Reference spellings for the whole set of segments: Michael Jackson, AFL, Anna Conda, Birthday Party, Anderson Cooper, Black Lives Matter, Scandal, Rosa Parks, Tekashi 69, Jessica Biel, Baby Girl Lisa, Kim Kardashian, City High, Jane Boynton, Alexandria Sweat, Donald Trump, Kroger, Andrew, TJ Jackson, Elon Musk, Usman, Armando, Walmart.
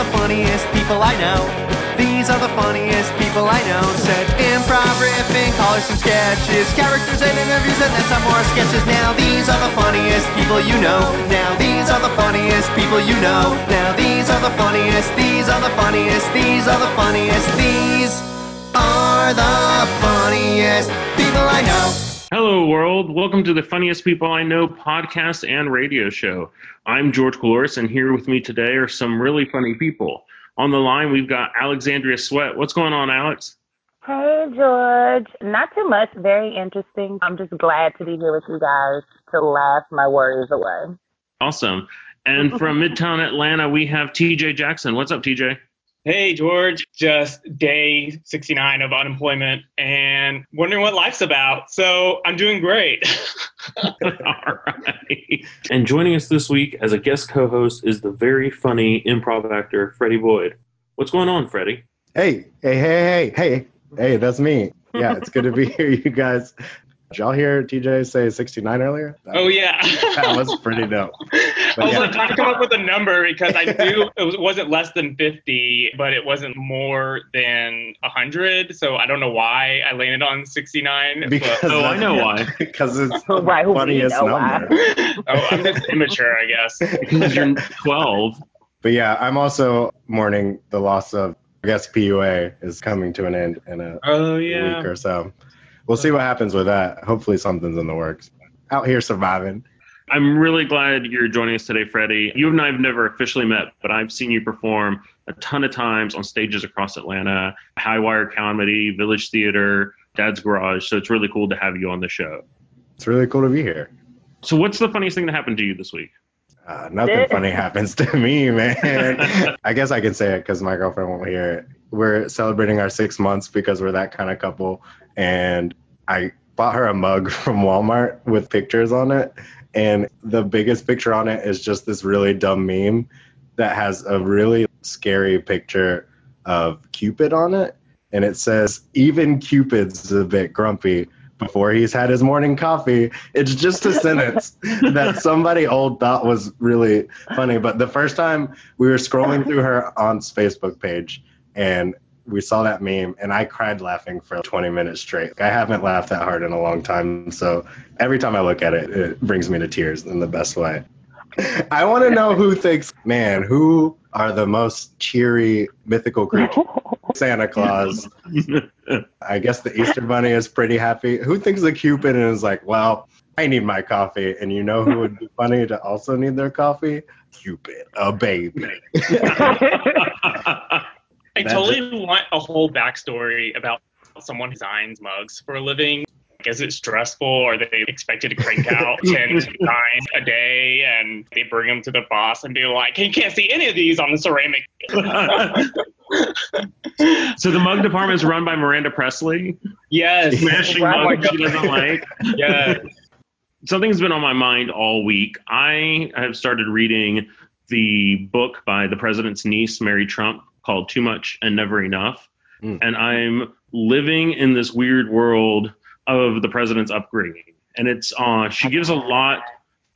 the funniest people I know. These are the funniest people I know. Said improv, riffing, callers, some sketches, characters and interviews, and then some more sketches. Now these are the funniest people you know. Now these are the funniest people you know. Now these are the funniest, these are the funniest, these are the funniest, these are the funniest people I know. Hello, world. Welcome to the Funniest People I Know podcast and radio show. I'm George Kaloris, and here with me today are some really funny people. On the line, we've got Alexandria Sweat. What's going on, Alex? Hey, George. Not too much. Very interesting. I'm just glad to be here with you guys to laugh my worries away. Awesome. And from Midtown Atlanta, we have TJ Jackson. What's up, TJ? Hey, George, just day 69 of unemployment and wondering what life's about. So I'm doing great. All right. And joining us this week as a guest co-host is the very funny improv actor, Freddie Boyd. What's going on, Freddie? Hey, that's me. Yeah, it's good to be here, you guys. Did y'all hear TJ say 69 earlier? Oh, yeah. That was pretty dope. But I was like trying to come up with a number because I knew it wasn't less than 50, but it wasn't more than 100. So I don't know why I landed on 69. I know why. Because it's the funniest number. I'm just immature, I guess. Because you're 12. But yeah, I'm also mourning the loss of, I guess, PUA is coming to an end in a week or so. We'll see what happens with that. Hopefully something's in the works. Out here surviving. I'm really glad you're joining us today, Freddie. You and I have never officially met, but I've seen you perform a ton of times on stages across Atlanta, High Wire Comedy, Village Theater, Dad's Garage. So it's really cool to have you on the show. It's really cool to be here. So what's the funniest thing that happened to you this week? Nothing funny happens to me, man. I guess I can say it because my girlfriend won't hear it. We're celebrating our 6 months because we're that kind of couple. And I bought her a mug from Walmart with pictures on it. And the biggest picture on it is just this really dumb meme that has a really scary picture of Cupid on it. And it says, even Cupid's a bit grumpy before he's had his morning coffee. It's just a sentence that somebody old thought was really funny. But the first time we were scrolling through her aunt's Facebook page and we saw that meme, and I cried laughing for 20 minutes straight. I haven't laughed that hard in a long time, so every time I look at it, it brings me to tears in the best way. I want to know who thinks, man, who are the most cheery mythical creatures? Santa Claus. I guess the Easter Bunny is pretty happy. Who thinks of Cupid and is like, well, I need my coffee, and you know who would be funny to also need their coffee? Cupid, a baby. I totally want a whole backstory about someone who designs mugs for a living. Like, is it stressful? Are they expected to crank out 10 designs a day? And they bring them to the boss and be like, hey, you can't see any of these on the ceramic. So the mug department is run by Miranda Presley? Yes. Smashing mugs she doesn't like? Yes. Something's been on my mind all week. I have started reading the book by the president's niece, Mary Trump, called Too Much and Never Enough. And I'm living in this weird world of the president's upbringing. And it's she gives a lot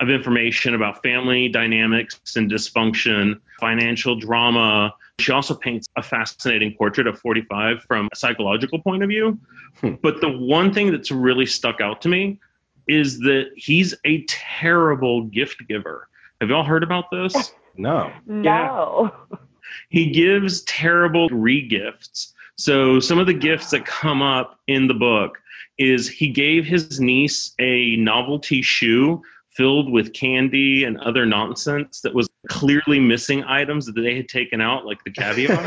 of information about family dynamics and dysfunction, financial drama. She also paints a fascinating portrait of 45 from a psychological point of view. But the one thing that's really stuck out to me is that he's a terrible gift giver. Have y'all heard about this? No. Yeah. He gives terrible regifts. So some of the gifts that come up in the book is he gave his niece a novelty shoe filled with candy and other nonsense that was clearly missing items that they had taken out, like the caviar.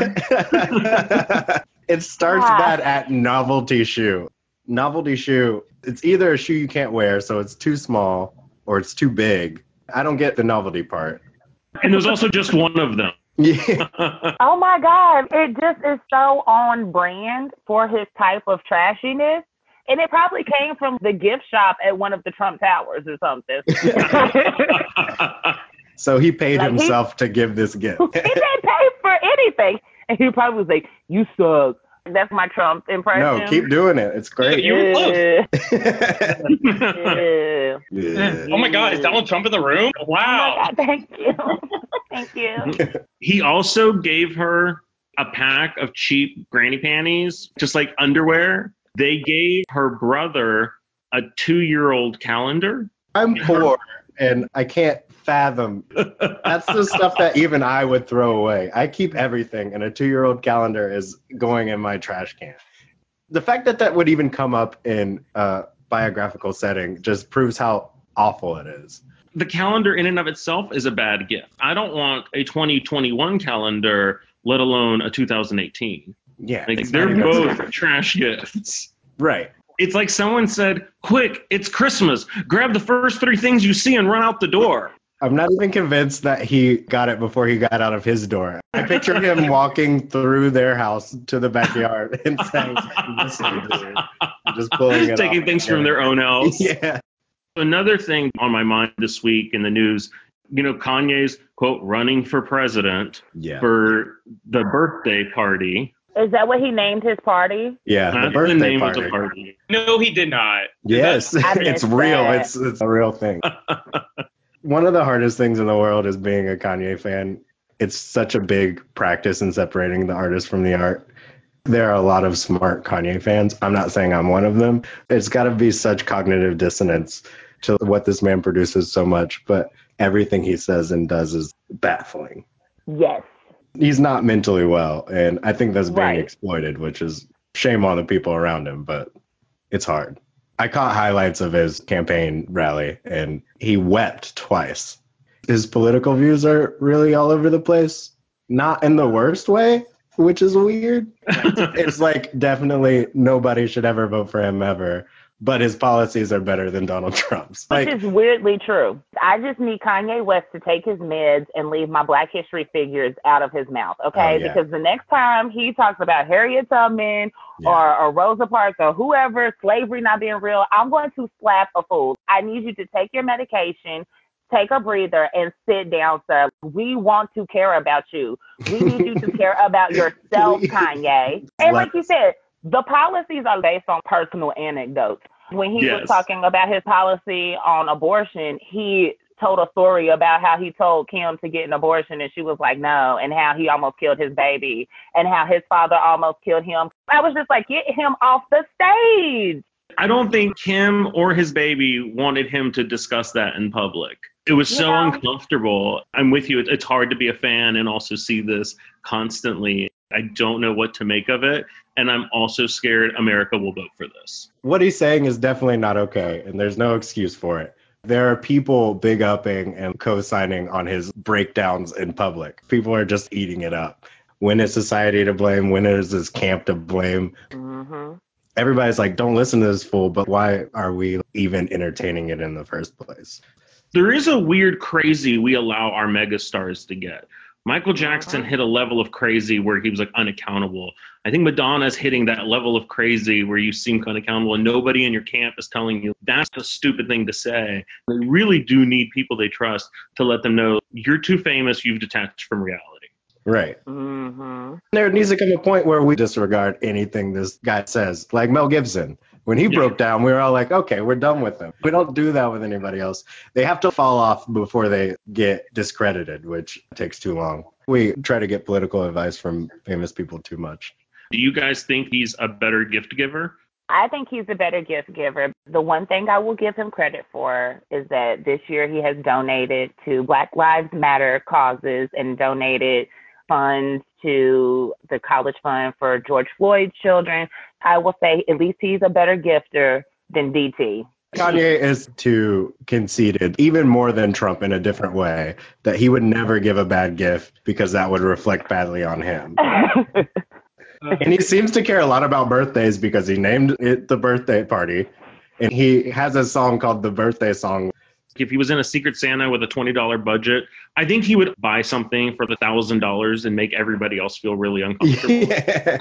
It starts bad at novelty shoe. Novelty shoe, it's either a shoe you can't wear, so it's too small, or it's too big. I don't get the novelty part. And there's also just one of them. Yeah. Oh my God. It just is so on brand for his type of trashiness. And it probably came from the gift shop at one of the Trump Towers or something. So he paid himself to give this gift. He didn't pay for anything. And he probably was like, you suck. That's my Trump impression. No, keep doing it. It's great. You were close. Yeah. Oh my God, is Donald Trump in the room? Wow. Oh my God, thank you. Thank you. He also gave her a pack of cheap granny panties, just like underwear. They gave her brother a 2-year-old calendar. I'm poor and I can't fathom. That's the stuff that even I would throw away. I keep everything, and a 2-year-old calendar is going in my trash can. The fact that that would even come up in a biographical setting just proves how awful it is. The calendar in and of itself is a bad gift. I don't want a 2021 calendar, let alone a 2018. Yeah. Like, they're both trash gifts. Right. It's like someone said, quick, it's Christmas. Grab the first 3 things you see and run out the door. I'm not even convinced that he got it before he got out of his door. I picture him walking through their house to the backyard and saying, listen, dude. And just pulling it taking off things from their own house. Yeah. Another thing on my mind this week in the news, you know, Kanye's, quote, running for president for the birthday party. Is that what he named his party? Yeah, the birthday party. The party. No, he did not. Yes, it's real. That. It's a real thing. One of the hardest things in the world is being a Kanye fan. It's such a big practice in separating the artist from the art. There are a lot of smart Kanye fans. I'm not saying I'm one of them. It's got to be such cognitive dissonance to what this man produces so much, but everything he says and does is baffling. Yes. He's not mentally well, and I think that's being exploited, which is shame on the people around him, but it's hard. I caught highlights of his campaign rally, and he wept twice. His political views are really all over the place, not in the worst way, which is weird. It's like, definitely nobody should ever vote for him ever, but his policies are better than Donald Trump's. Like, which is weirdly true. I just need Kanye West to take his meds and leave my Black history figures out of his mouth, okay? Because the next time he talks about Harriet Tubman or Rosa Parks or whoever, slavery not being real, I'm going to slap a fool. I need you to take your medication, take a breather, and sit down, sir. We want to care about you. We need you to care about yourself, Kanye. And like you said, the policies are based on personal anecdotes. When he was talking about his policy on abortion, he told a story about how he told Kim to get an abortion and she was like, no, and how he almost killed his baby and how his father almost killed him. I was just like, get him off the stage. I don't think Kim or his baby wanted him to discuss that in public. It was so uncomfortable. I'm with you. It's hard to be a fan and also see this constantly. I don't know what to make of it. And I'm also scared America will vote for this. What he's saying is definitely not okay. And there's no excuse for it. There are people big upping and co-signing on his breakdowns in public. People are just eating it up. When is society to blame? When is this camp to blame? Mm-hmm. Everybody's like, don't listen to this fool. But why are we even entertaining it in the first place? There is a weird crazy we allow our megastars to get. Michael Jackson hit a level of crazy where he was like unaccountable. I think Madonna's hitting that level of crazy where you seem unaccountable and nobody in your camp is telling you that's a stupid thing to say. They really do need people they trust to let them know you're too famous, you've detached from reality. Right. Mm-hmm. There needs to come a point where we disregard anything this guy says. Like Mel Gibson. When he broke down, we were all like, okay, we're done with him. We don't do that with anybody else. They have to fall off before they get discredited, which takes too long. We try to get political advice from famous people too much. Do you guys think he's a better gift giver? I think he's a better gift giver. The one thing I will give him credit for is that this year he has donated to Black Lives Matter causes and donated funds to the college fund for George Floyd's children. I will say at least he's a better gifter than DT. Kanye is too conceited, even more than Trump in a different way, that he would never give a bad gift because that would reflect badly on him. And he seems to care a lot about birthdays because he named it the birthday party. And he has a song called The Birthday Song. If he was in a Secret Santa with a $20 budget, I think he would buy something for the $1,000 and make everybody else feel really uncomfortable. Yeah.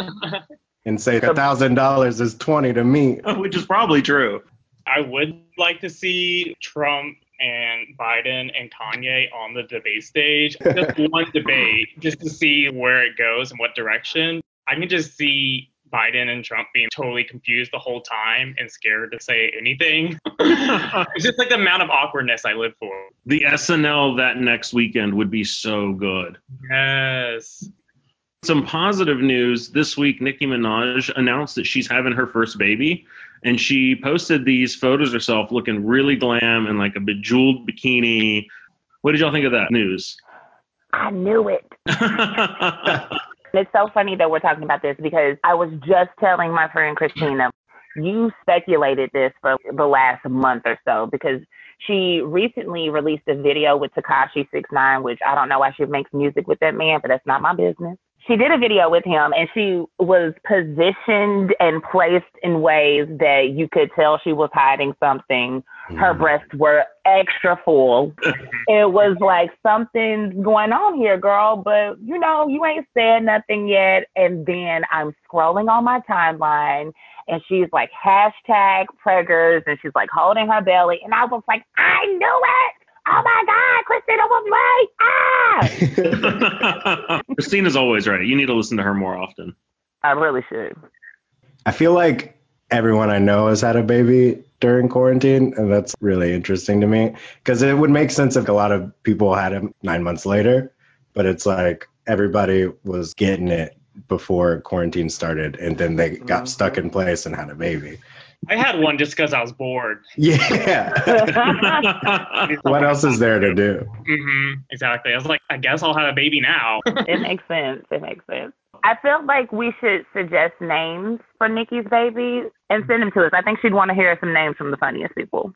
And say $1,000 is 20 to me. Which is probably true. I would like to see Trump and Biden and Kanye on the debate stage. Just one debate, just to see where it goes and what direction. I can just see Biden and Trump being totally confused the whole time and scared to say anything. It's just like the amount of awkwardness I live for. The SNL that next weekend would be so good. Yes. Some positive news. This week, Nicki Minaj announced that she's having her first baby, and she posted these photos herself looking really glam in like a bejeweled bikini. What did y'all think of that news? I knew it. It's so funny that we're talking about this because I was just telling my friend Christina, you speculated this for the last month or so because she recently released a video with Tekashi 69, which I don't know why she makes music with that man, but that's not my business. She did a video with him and she was positioned and placed in ways that you could tell she was hiding something. Her breasts were extra full. It was like, something's going on here, girl, but you know, you ain't said nothing yet. And then I'm scrolling on my timeline and she's like, hashtag preggers. And she's like holding her belly. And I was like, I knew it. Oh my God, Christina was right. Ah! Christina's always right. You need to listen to her more often. I really should. I feel like everyone I know has had a baby during quarantine, and that's really interesting to me because it would make sense if a lot of people had them 9 months later, but it's like everybody was getting it before quarantine started, and then they got stuck in place and had a baby. I had one just because I was bored. Yeah. What else is there to do? Mm-hmm, exactly. I was like, I guess I'll have a baby now. It makes sense. It makes sense. I feel like we should suggest names for Nikki's baby and send them to us. I think she'd want to hear some names from the funniest people.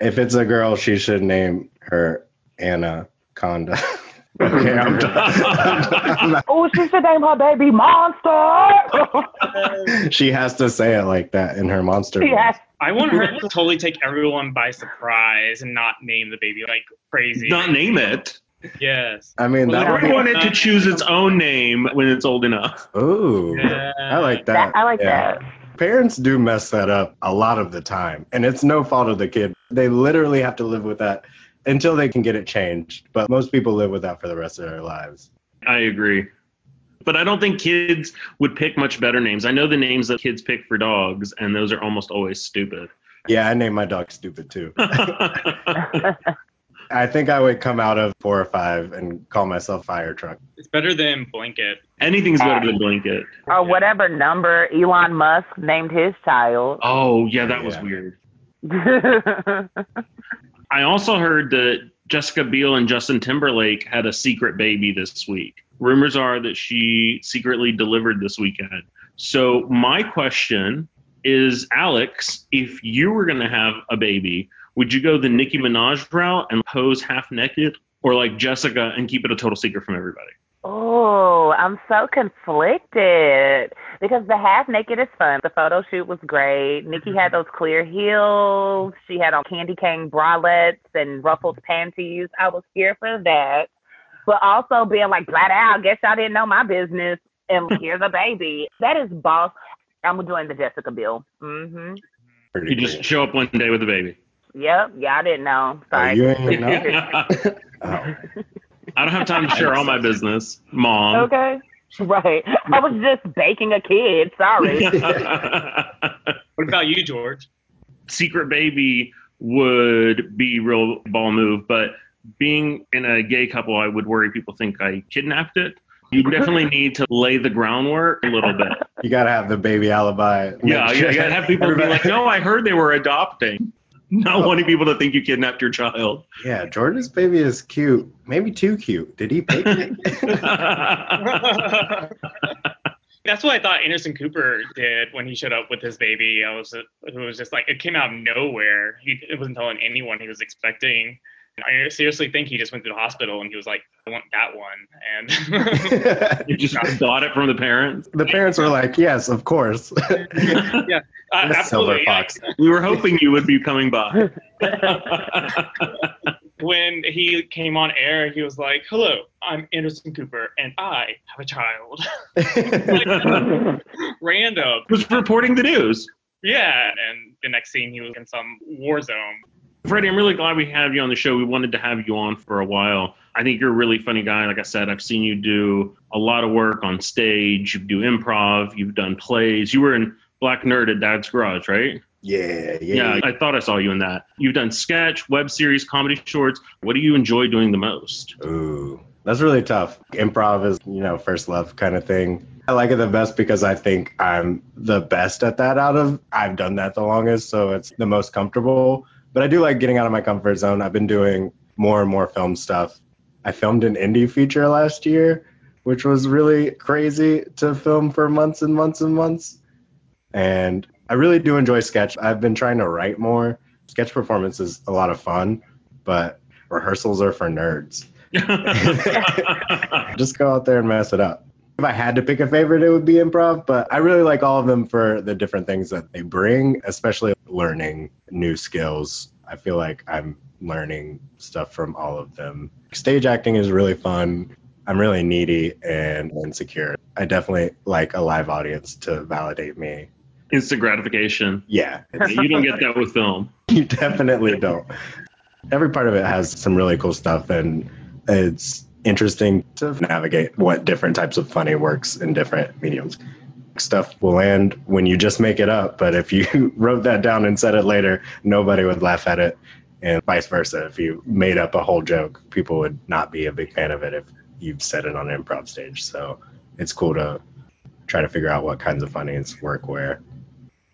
If it's a girl, she should name her Anaconda. Okay, I'm done. Oh, she should name her baby Monster. She has to say it like that in her monster voice. Yes. I want her to totally take everyone by surprise and not name the baby like crazy. Not name it. Yes. I mean, well, I want it to choose its own name when it's old enough. Ooh, yeah. I like that. I like that. Parents do mess that up a lot of the time, and it's no fault of the kid. They literally have to live with that until they can get it changed. But most people live with that for the rest of their lives. I agree. But I don't think kids would pick much better names. I know the names that kids pick for dogs, and those are almost always stupid. Yeah, I named my dog Stupid, too. I think I would come out of 4 or 5 and call myself Fire Truck. It's better than Blanket. Anything's better than Blanket. Or whatever number Elon Musk named his child. Oh, yeah, that was weird. I also heard that Jessica Biel and Justin Timberlake had a secret baby this week. Rumors are that she secretly delivered this weekend. So my question is, Alex, if you were going to have a baby, would you go the Nicki Minaj route and pose half naked, or like Jessica and keep it a total secret from everybody? Oh, I'm so conflicted because the half naked is fun. The photo shoot was great. Nikki had those clear heels. She had on candy cane bralettes and ruffled panties. I was here for that. But also being like, flat out, guess y'all didn't know my business. And here's a baby. That is boss. I'm doing the Jessica Biel. Mm-hmm. You just show up one day with a baby. Yep. Y'all didn't know. Sorry. You ain't know. Oh. I don't have time to share all my business, Mom. Okay. Right. I was just baking a kid. Sorry. What about you, George? Secret baby would be real ball move, but being in a gay couple, I would worry people think I kidnapped it. You definitely need to lay the groundwork a little bit. You got to have the baby alibi. Yeah, you got to have people be like, no, I heard they were adopting. Not wanting people to think you kidnapped your child. Yeah, Jordan's baby is cute. Maybe too cute. Did he pick it? That's what I thought Anderson Cooper did when he showed up with his baby. It was just like, it came out of nowhere. It wasn't telling anyone he was expecting. I seriously think he just went to the hospital and he was like, I want that one. And you just bought it from the parents? The parents were like, yes, of course. Yeah, absolutely. Silver Fox. We were hoping you would be coming by. When he came on air, he was like, hello, I'm Anderson Cooper, and I have a child. Like, random. He was reporting the news. Yeah, and the next scene, he was in some war zone. Freddie, I'm really glad we have you on the show. We wanted to have you on for a while. I think you're a really funny guy. Like I said, I've seen you do a lot of work on stage. You do improv. You've done plays. You were in Black Nerd at Dad's Garage, right? Yeah. I thought I saw you in that. You've done sketch, web series, comedy shorts. What do you enjoy doing the most? Ooh, that's really tough. Improv is, first love kind of thing. I like it the best because I think I'm the best at that I've done that the longest, so it's the most comfortable. But I do like getting out of my comfort zone. I've been doing more and more film stuff. I filmed an indie feature last year, which was really crazy to film for months and months and months. And I really do enjoy sketch. I've been trying to write more. Sketch performance is a lot of fun, but rehearsals are for nerds. Just go out there and mess it up. If I had to pick a favorite, it would be improv, but I really like all of them for the different things that they bring, especially learning new skills. I feel like I'm learning stuff from all of them. Stage acting is really fun. I'm really needy and insecure. I definitely like a live audience to validate me. Instant gratification. Yeah. You don't get that with film. You definitely don't. Every part of it has some really cool stuff, and it's interesting to navigate what different types of funny works in different mediums. Stuff will land when you just make it up, but if you wrote that down and said it later, nobody would laugh at it, and vice versa. If you made up a whole joke, people would not be a big fan of it if you've said it on an improv stage. So it's cool to try to figure out what kinds of funnies work where.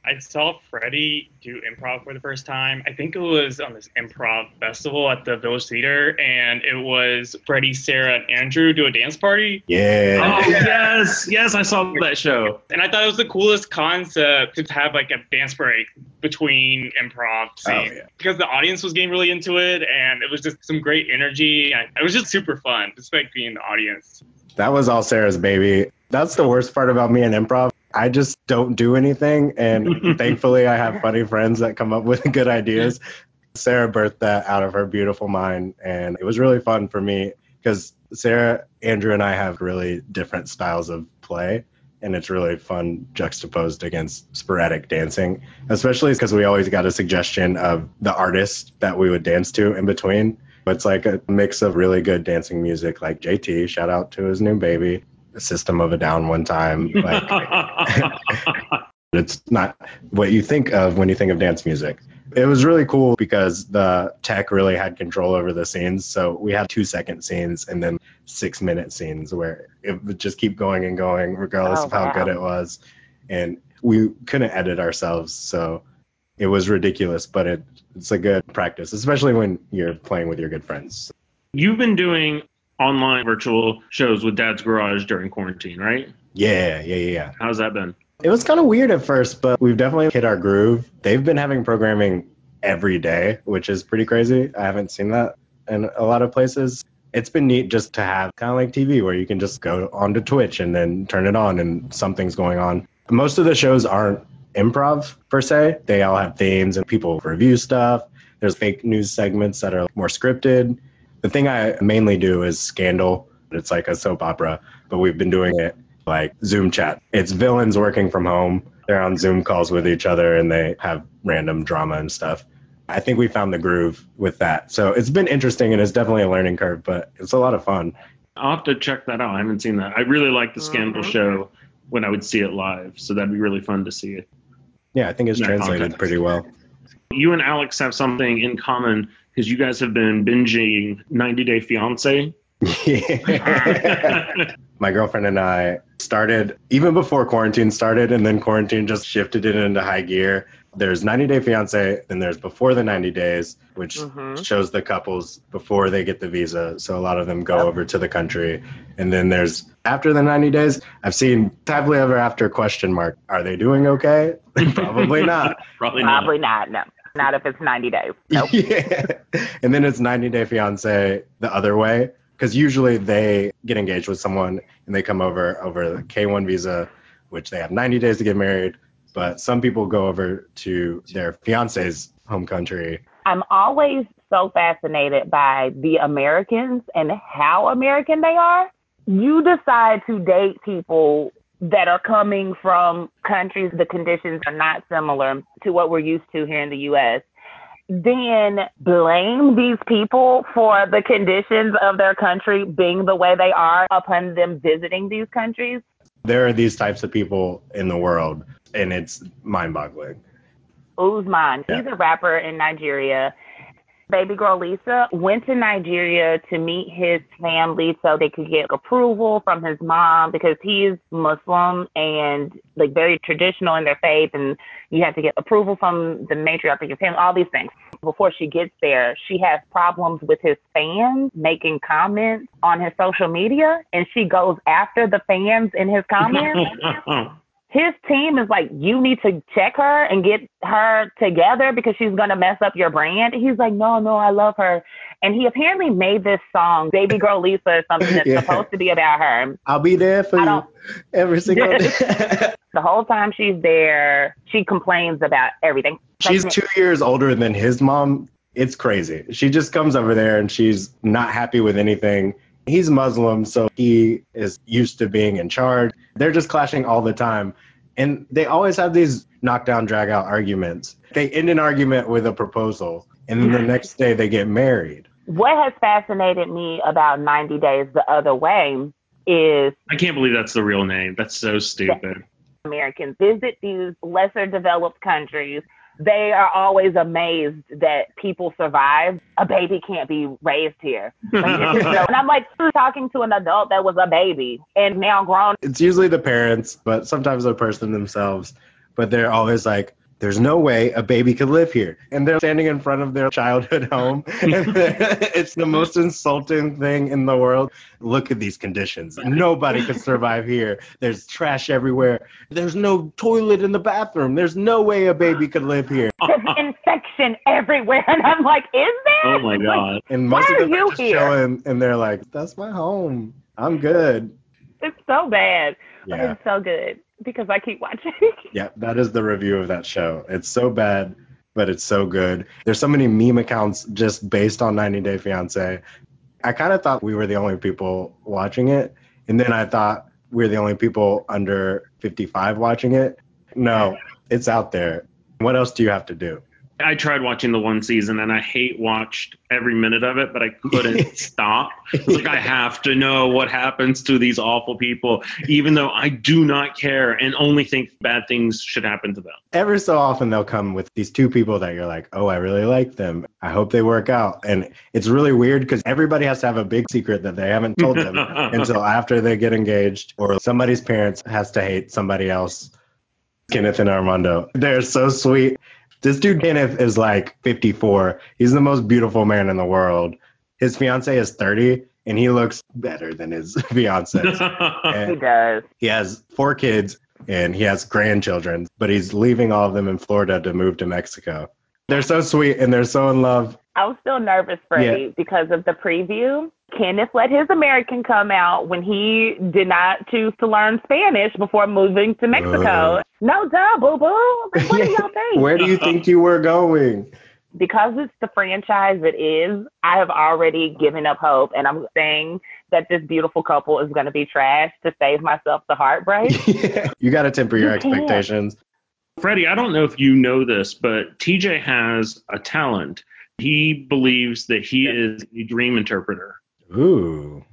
I saw Freddie do improv for the first time. I think it was on this improv festival at the Village Theater, and it was Freddie, Sarah, and Andrew do a dance party. Yeah. Oh, yes, I saw that show. And I thought it was the coolest concept to have like a dance break between improv scenes. Oh, yeah. Because the audience was getting really into it, and it was just some great energy. It was just super fun, just like being in the audience. That was all Sarah's baby. That's the worst part about me in improv. I just don't do anything, and thankfully I have funny friends that come up with good ideas. Sarah birthed that out of her beautiful mind, and it was really fun for me because Sarah, Andrew, and I have really different styles of play, and it's really fun juxtaposed against sporadic dancing, especially because we always got a suggestion of the artist that we would dance to in between. It's like a mix of really good dancing music, like JT, shout out to his new baby, System of a Down one time. It's not what you think of when you think of dance music. It was really cool because the tech really had control over the scenes. So we had 2-second scenes and then 6-minute scenes where it would just keep going and going regardless of how good it was. And we couldn't edit ourselves. So it was ridiculous, but it's a good practice, especially when you're playing with your good friends. You've been doing online virtual shows with Dad's Garage during quarantine, right? Yeah. How's that been? It was kind of weird at first, but we've definitely hit our groove. They've been having programming every day, which is pretty crazy. I haven't seen that in a lot of places. It's been neat just to have kind of like TV where you can just go onto Twitch and then turn it on and something's going on. Most of the shows aren't improv per se. They all have themes and people review stuff. There's fake news segments that are more scripted. The thing I mainly do is Scandal. It's like a soap opera, but we've been doing it like Zoom chat. It's villains working from home. They're on Zoom calls with each other and they have random drama and stuff. I think we found the groove with that. So it's been interesting and it's definitely a learning curve, but it's a lot of fun. I'll have to check that out. I haven't seen that. I really like the Scandal show when I would see it live. So that'd be really fun to see it. Yeah, I think it's translated pretty well. You and Alex have something in common because you guys have been binging 90 Day Fiance. Yeah. My girlfriend and I started even before quarantine started, and then quarantine just shifted it into high gear. There's 90 Day Fiance, and there's Before the 90 Days, which shows the couples before they get the visa. So a lot of them go over to the country. And then there's After the 90 Days. I've seen Happily Ever After ? Are they doing okay? Probably not. Probably not. No. Not if it's 90 days. Nope. Yeah. And then it's 90 Day Fiance the other way, because usually they get engaged with someone and they come over the K-1 visa, which they have 90 days to get married. But some people go over to their fiance's home country. I'm always so fascinated by the Americans and how American they are. You decide to date people that are coming from countries the conditions are not similar to what we're used to here in the U.S. then blame these people for the conditions of their country being the way they are upon them visiting these countries. There are these types of people in the world, and it's mind-boggling. Uzman, yeah. He's a rapper in Nigeria. Baby Girl Lisa went to Nigeria to meet his family so they could get approval from his mom, because he's Muslim and like very traditional in their faith, and you have to get approval from the matriarch of your family, all these things. Before she gets there, she has problems with his fans making comments on his social media, and she goes after the fans in his comments. His team is like, you need to check her and get her together because she's going to mess up your brand. He's like, no, I love her. And he apparently made this song, Baby Girl Lisa, or something that's supposed to be about her. I'll be there for you every single day. The whole time she's there, she complains about everything. She's 2 years older than his mom. It's crazy. She just comes over there and she's not happy with anything. He's Muslim, so he is used to being in charge. They're just clashing all the time. And they always have these knockdown, drag-out arguments. They end an argument with a proposal, and then the next day they get married. What has fascinated me about 90 Days the Other Way is... I can't believe that's the real name. That's so stupid. Americans visit these lesser-developed countries. They are always amazed that people survive. A baby can't be raised here. And I'm like talking to an adult that was a baby and now grown. It's usually the parents, but sometimes the person themselves. But they're always like, there's no way a baby could live here. And they're standing in front of their childhood home. And it's the most insulting thing in the world. Look at these conditions. Nobody could survive here. There's trash everywhere. There's no toilet in the bathroom. There's no way a baby could live here. There's infection everywhere. And I'm like, is there? Oh, my God. Like, and most of them are just showing, and they're like, that's my home. I'm good. It's so bad. Yeah. It's so good. Because I keep watching. Yeah, that is the review of that show. It's so bad, but it's so good. There's so many meme accounts just based on 90 Day Fiance. I kind of thought we were the only people watching it. And then I thought we were the only people under 55 watching it. No, it's out there. What else do you have to do? I tried watching the one season, and I watched every minute of it, but I couldn't stop. It's like, I have to know what happens to these awful people, even though I do not care and only think bad things should happen to them. Every so often, they'll come with these two people that you're like, oh, I really like them. I hope they work out. And it's really weird because everybody has to have a big secret that they haven't told them until after they get engaged, or somebody's parents has to hate somebody else. Kenneth and Armando, they're so sweet. This dude, Kenneth, is like 54. He's the most beautiful man in the world. His fiance is 30, and he looks better than his fiance. He does. He has 4 kids, and he has grandchildren, but he's leaving all of them in Florida to move to Mexico. They're so sweet, and they're so in love. I was still nervous, Freddie, because of the preview. Kenneth let his American come out when he did not choose to learn Spanish before moving to Mexico. No duh, boo-boo. Like, what do y'all think? Where do you think you were going? Because it's the franchise it is, I have already given up hope, and I'm saying that this beautiful couple is going to be trash to save myself the heartbreak. You got to temper your expectations. Freddie, I don't know if you know this, but TJ has a talent. He believes that he is a dream interpreter. Ooh.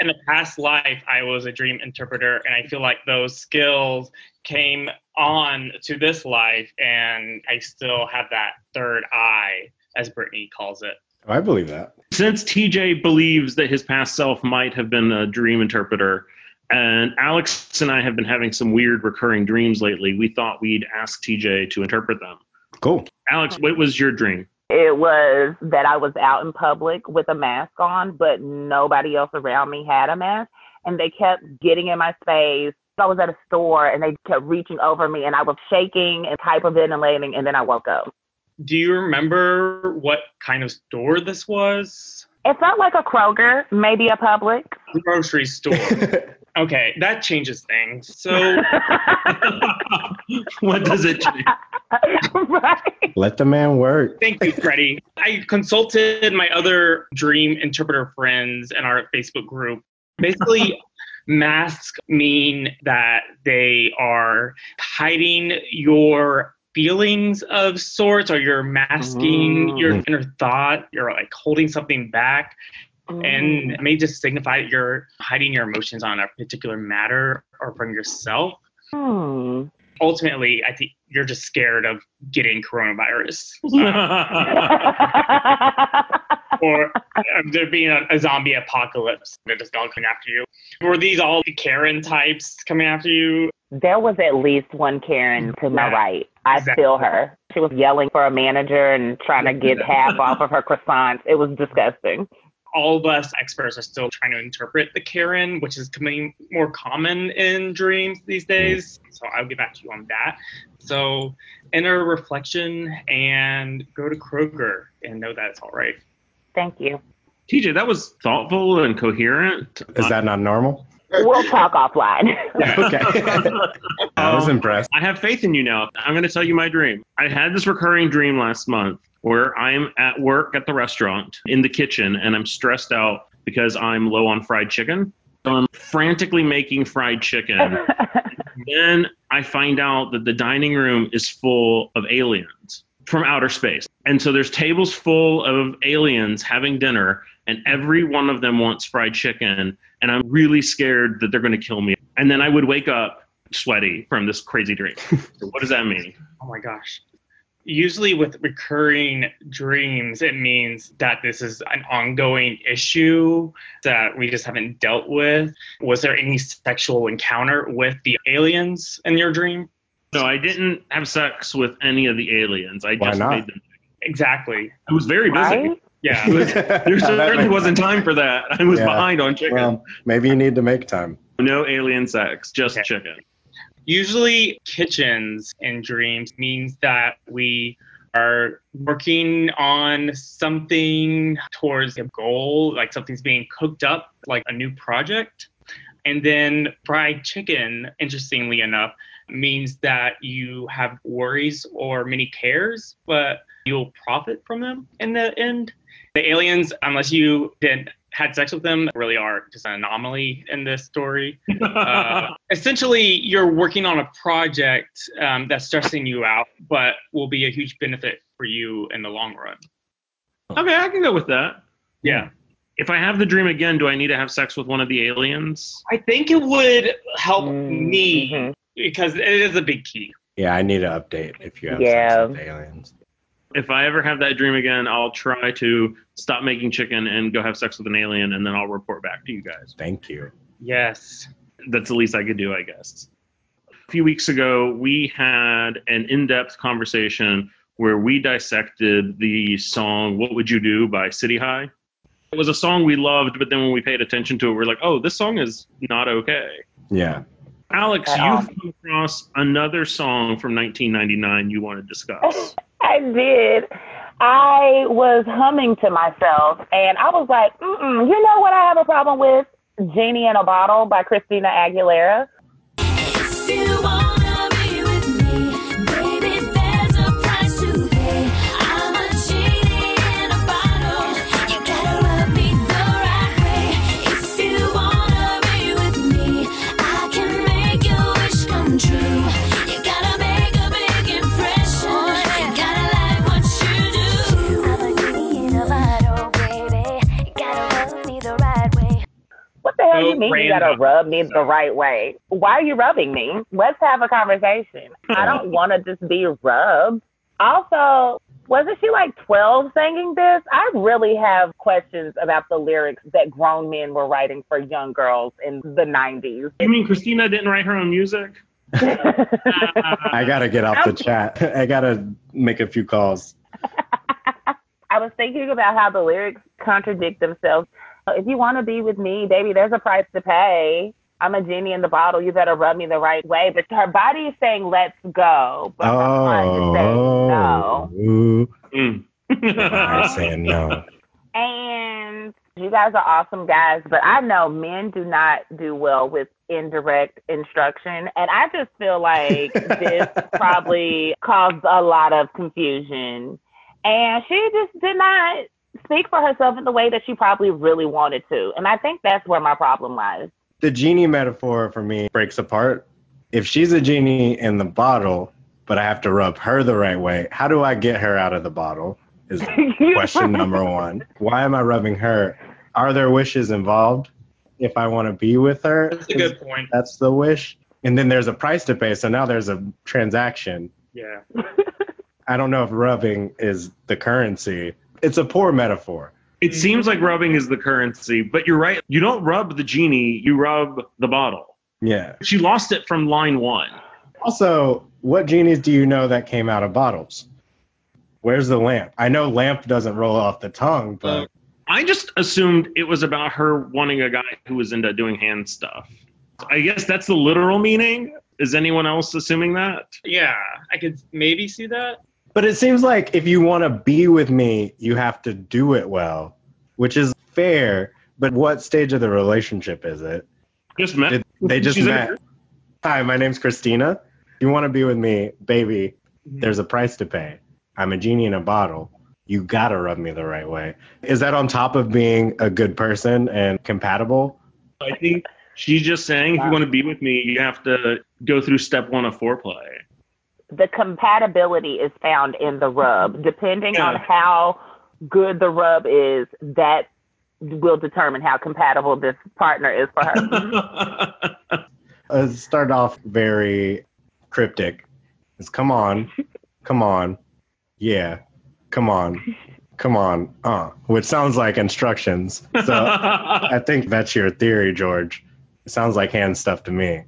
In a past life, I was a dream interpreter, and I feel like those skills came on to this life, and I still have that third eye, as Brittany calls it. Oh, I believe that. Since TJ believes that his past self might have been a dream interpreter, and Alex and I have been having some weird recurring dreams lately, we thought we'd ask TJ to interpret them. Cool. Alex, what was your dream? It was that I was out in public with a mask on, but nobody else around me had a mask. And they kept getting in my space. I was at a store and they kept reaching over me and I was shaking and hyperventilating. And then I woke up. Do you remember what kind of store this was? It felt like a Kroger, maybe a Publix. Grocery store. Okay, that changes things. So what does it change? Right. Let the man work. Thank you, Freddie. I consulted my other dream interpreter friends in our Facebook group. Basically, masks mean that they are hiding your feelings of sorts, or you're masking your inner thought, you're like holding something back, and it may just signify that you're hiding your emotions on a particular matter or from yourself. Ultimately, I think you're just scared of getting coronavirus. Or there being a zombie apocalypse. They're just all coming after you. Were these all the Karen types coming after you? There was at least one Karen to my right. I feel her. She was yelling for a manager and trying to get half off of her croissants. It was disgusting. All of us experts are still trying to interpret the Karen, which is becoming more common in dreams these days. So I'll get back to you on that. So inner reflection and go to Kroger and know that it's all right. Thank you. TJ, that was thoughtful and coherent. Is that not normal? We'll talk offline. Okay. I was impressed. I have faith in you now. I'm going to tell you my dream. I had this recurring dream last month where I'm at work at the restaurant in the kitchen and I'm stressed out because I'm low on fried chicken. So I'm frantically making fried chicken. Then I find out that the dining room is full of aliens from outer space. And so there's tables full of aliens having dinner and every one of them wants fried chicken. And I'm really scared that they're going to kill me. And then I would wake up sweaty from this crazy dream. So what does that mean? Oh my gosh. Usually with recurring dreams, it means that this is an ongoing issue that we just haven't dealt with. Was there any sexual encounter with the aliens in your dream? No, I didn't have sex with any of the aliens. Why not? Made them. Exactly. I was very busy. Right? Yeah. There certainly wasn't time for that. I was behind on chicken. Well, maybe you need to make time. No alien sex, just chicken. Usually kitchens in dreams means that we are working on something towards a goal, like something's being cooked up, like a new project. And then fried chicken, interestingly enough, means that you have worries or many cares, but you'll profit from them in the end. The aliens, unless you didn't had sex with them, really are just an anomaly in this story. Essentially, you're working on a project that's stressing you out, but will be a huge benefit for you in the long run. Okay, I can go with that. Yeah. If I have the dream again, do I need to have sex with one of the aliens? I think it would help me because it is a big key. Yeah, I need an update if you have sex with aliens. If I ever have that dream again, I'll try to stop making chicken and go have sex with an alien, and then I'll report back to you guys. Thank you. Yes. That's the least I could do, I guess. A few weeks ago, we had an in-depth conversation where we dissected the song What Would You Do by City High. It was a song we loved, but then when we paid attention to it, we're like, oh, this song is not okay. Yeah. Alex, you've come across another song from 1999 you want to discuss. I did. I was humming to myself, and I was like, you know what I have a problem with? Genie in a Bottle by Christina Aguilera. If you wanna be with me, baby, there's a price to pay. I'm a genie in a bottle. You gotta love me the right way. If you wanna be with me, I can make your wish come true. You gotta make a big impression. You gotta like what you do. I'm a genie in a bottle, baby. You gotta rub me the right way. What the hell do you mean you gotta rub me the right way? Why are you rubbing me? Let's have a conversation. I don't want to just be rubbed. Also, wasn't she like 12 singing this? I really have questions about the lyrics that grown men were writing for young girls in the 90s. You mean Christina didn't write her own music? I gotta get off the chat. I gotta make a few calls. I was thinking about how the lyrics contradict themselves. If you want to be with me, baby, there's a price to pay. I'm a genie in the bottle. You better rub me the right way. But her body is saying, let's go. But her mind is saying no. I'm saying no. And you guys are awesome guys. But I know men do not do well with indirect instruction. And I just feel like this probably caused a lot of confusion. And she just did not speak for herself in the way that she probably really wanted to. And I think that's where my problem lies. The genie metaphor for me breaks apart. If she's a genie in the bottle, but I have to rub her the right way. How do I get her out of the bottle is question number one. Why am I rubbing her? Are there wishes involved if I want to be with her? That's a good point. That's the wish. And then there's a price to pay, so now there's a transaction. Yeah. I don't know if rubbing is the currency. It's a poor metaphor. It seems like rubbing is the currency, but you're right. You don't rub the genie, you rub the bottle. Yeah. She lost it from line one. Also, what genies do you know that came out of bottles? Where's the lamp? I know lamp doesn't roll off the tongue, but... I just assumed it was about her wanting a guy who was into doing hand stuff. I guess that's the literal meaning. Is anyone else assuming that? Yeah, I could maybe see that. But it seems like if you want to be with me, you have to do it well, which is fair. But what stage of the relationship is it? Just met. They just met. Hi, my name's Christina. You want to be with me, baby? There's a price to pay. I'm a genie in a bottle. You got to rub me the right way. Is that on top of being a good person and compatible? I think she's just saying, if you want to be with me, you have to go through step one of foreplay. The compatibility is found in the rub. Depending on how good the rub is, that will determine how compatible this partner is for her. It started off very cryptic. It's come on, come on, yeah, come on, come on, which sounds like instructions. So I think that's your theory, George. It sounds like hand stuff to me.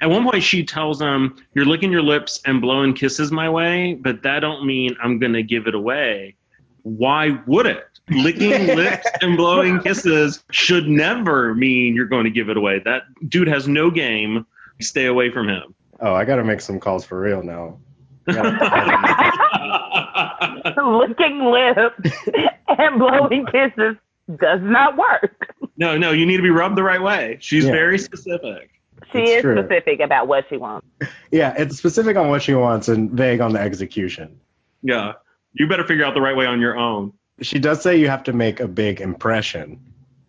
At one point, she tells him, you're licking your lips and blowing kisses my way, but that don't mean I'm going to give it away. Why would it? Licking lips and blowing kisses should never mean you're going to give it away. That dude has no game. Stay away from him. Oh, I got to make some calls for real now. Licking lips and blowing kisses does not work. No, you need to be rubbed the right way. She's very specific. She is specific about what she wants. Yeah, it's specific on what she wants and vague on the execution. Yeah, you better figure out the right way on your own. She does say you have to make a big impression.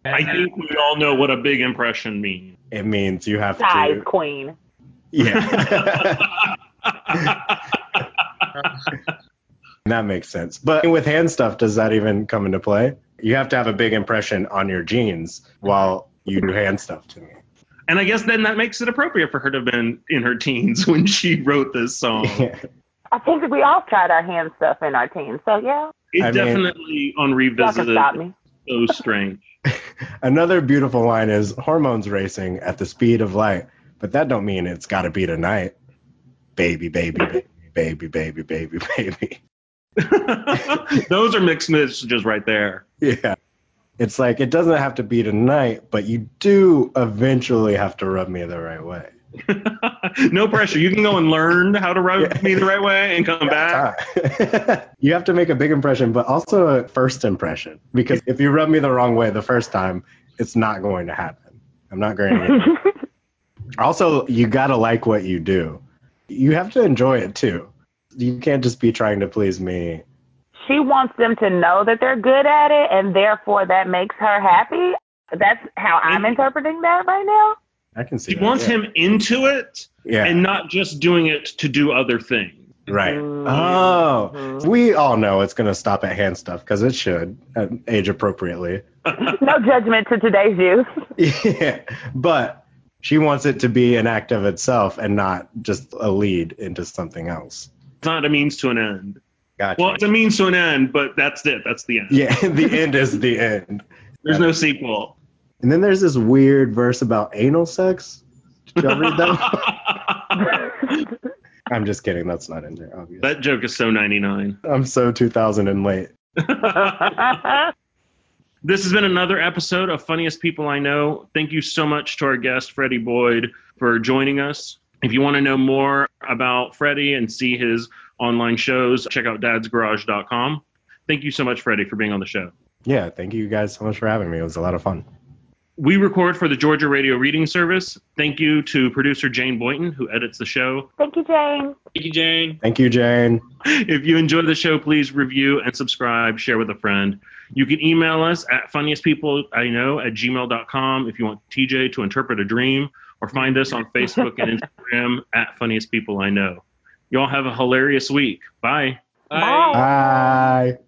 I think we all know what a big impression means. It means you have size to... queen. Yeah. That makes sense. But with hand stuff, does that even come into play? You have to have a big impression on your jeans while you do hand stuff to me. And I guess then that makes it appropriate for her to have been in her teens when she wrote this song. Yeah. I think that we all tried our hand stuff in our teens, so yeah. Definitely on Revisited, so strange. Another beautiful line is, hormones racing at the speed of light, but that don't mean it's got to be tonight. Baby, baby, baby, baby, baby, baby, baby. Those are mixed messages right there. Yeah. It's like, it doesn't have to be tonight, but you do eventually have to rub me the right way. No pressure. You can go and learn how to rub me the right way and come back. You have to make a big impression, but also a first impression. Because if you rub me the wrong way the first time, it's not going to happen. I'm not going to get it. Also, you got to like what you do. You have to enjoy it, too. You can't just be trying to please me. She wants them to know that they're good at it, and therefore that makes her happy. That's how I'm interpreting that right now. I can see that. She wants him into it and not just doing it to do other things. Right. Mm-hmm. Oh. Mm-hmm. We all know it's going to stop at hand stuff, because it should, age appropriately. No judgment to today's youth. Yeah. But she wants it to be an act of itself and not just a lead into something else. It's not a means to an end. Gotcha. Well, it's a means to an end, but that's it. That's the end. Yeah, the end is the end. There's no sequel. And then there's this weird verse about anal sex. Did y'all read that? I'm just kidding. That's not in there, obviously. That joke is so 99. I'm so 2000 and late. This has been another episode of Funniest People I Know. Thank you so much to our guest, Freddie Boyd, for joining us. If you want to know more about Freddie and see his online shows, check out dadsgarage.com. Thank you so much, Freddie, for being on the show. Yeah, thank you guys so much for having me. It was a lot of fun. We record for the Georgia Radio Reading Service. Thank you to producer Jane Boynton, who edits the show. Thank you, Jane. Thank you, Jane. Thank you, Jane. If you enjoy the show, please review and subscribe, share with a friend. You can email us at funniestpeopleiknow@gmail.com if you want TJ to interpret a dream, or find us on Facebook and Instagram at Funniest People I Know. Y'all have a hilarious week. Bye. Bye. Bye. Bye.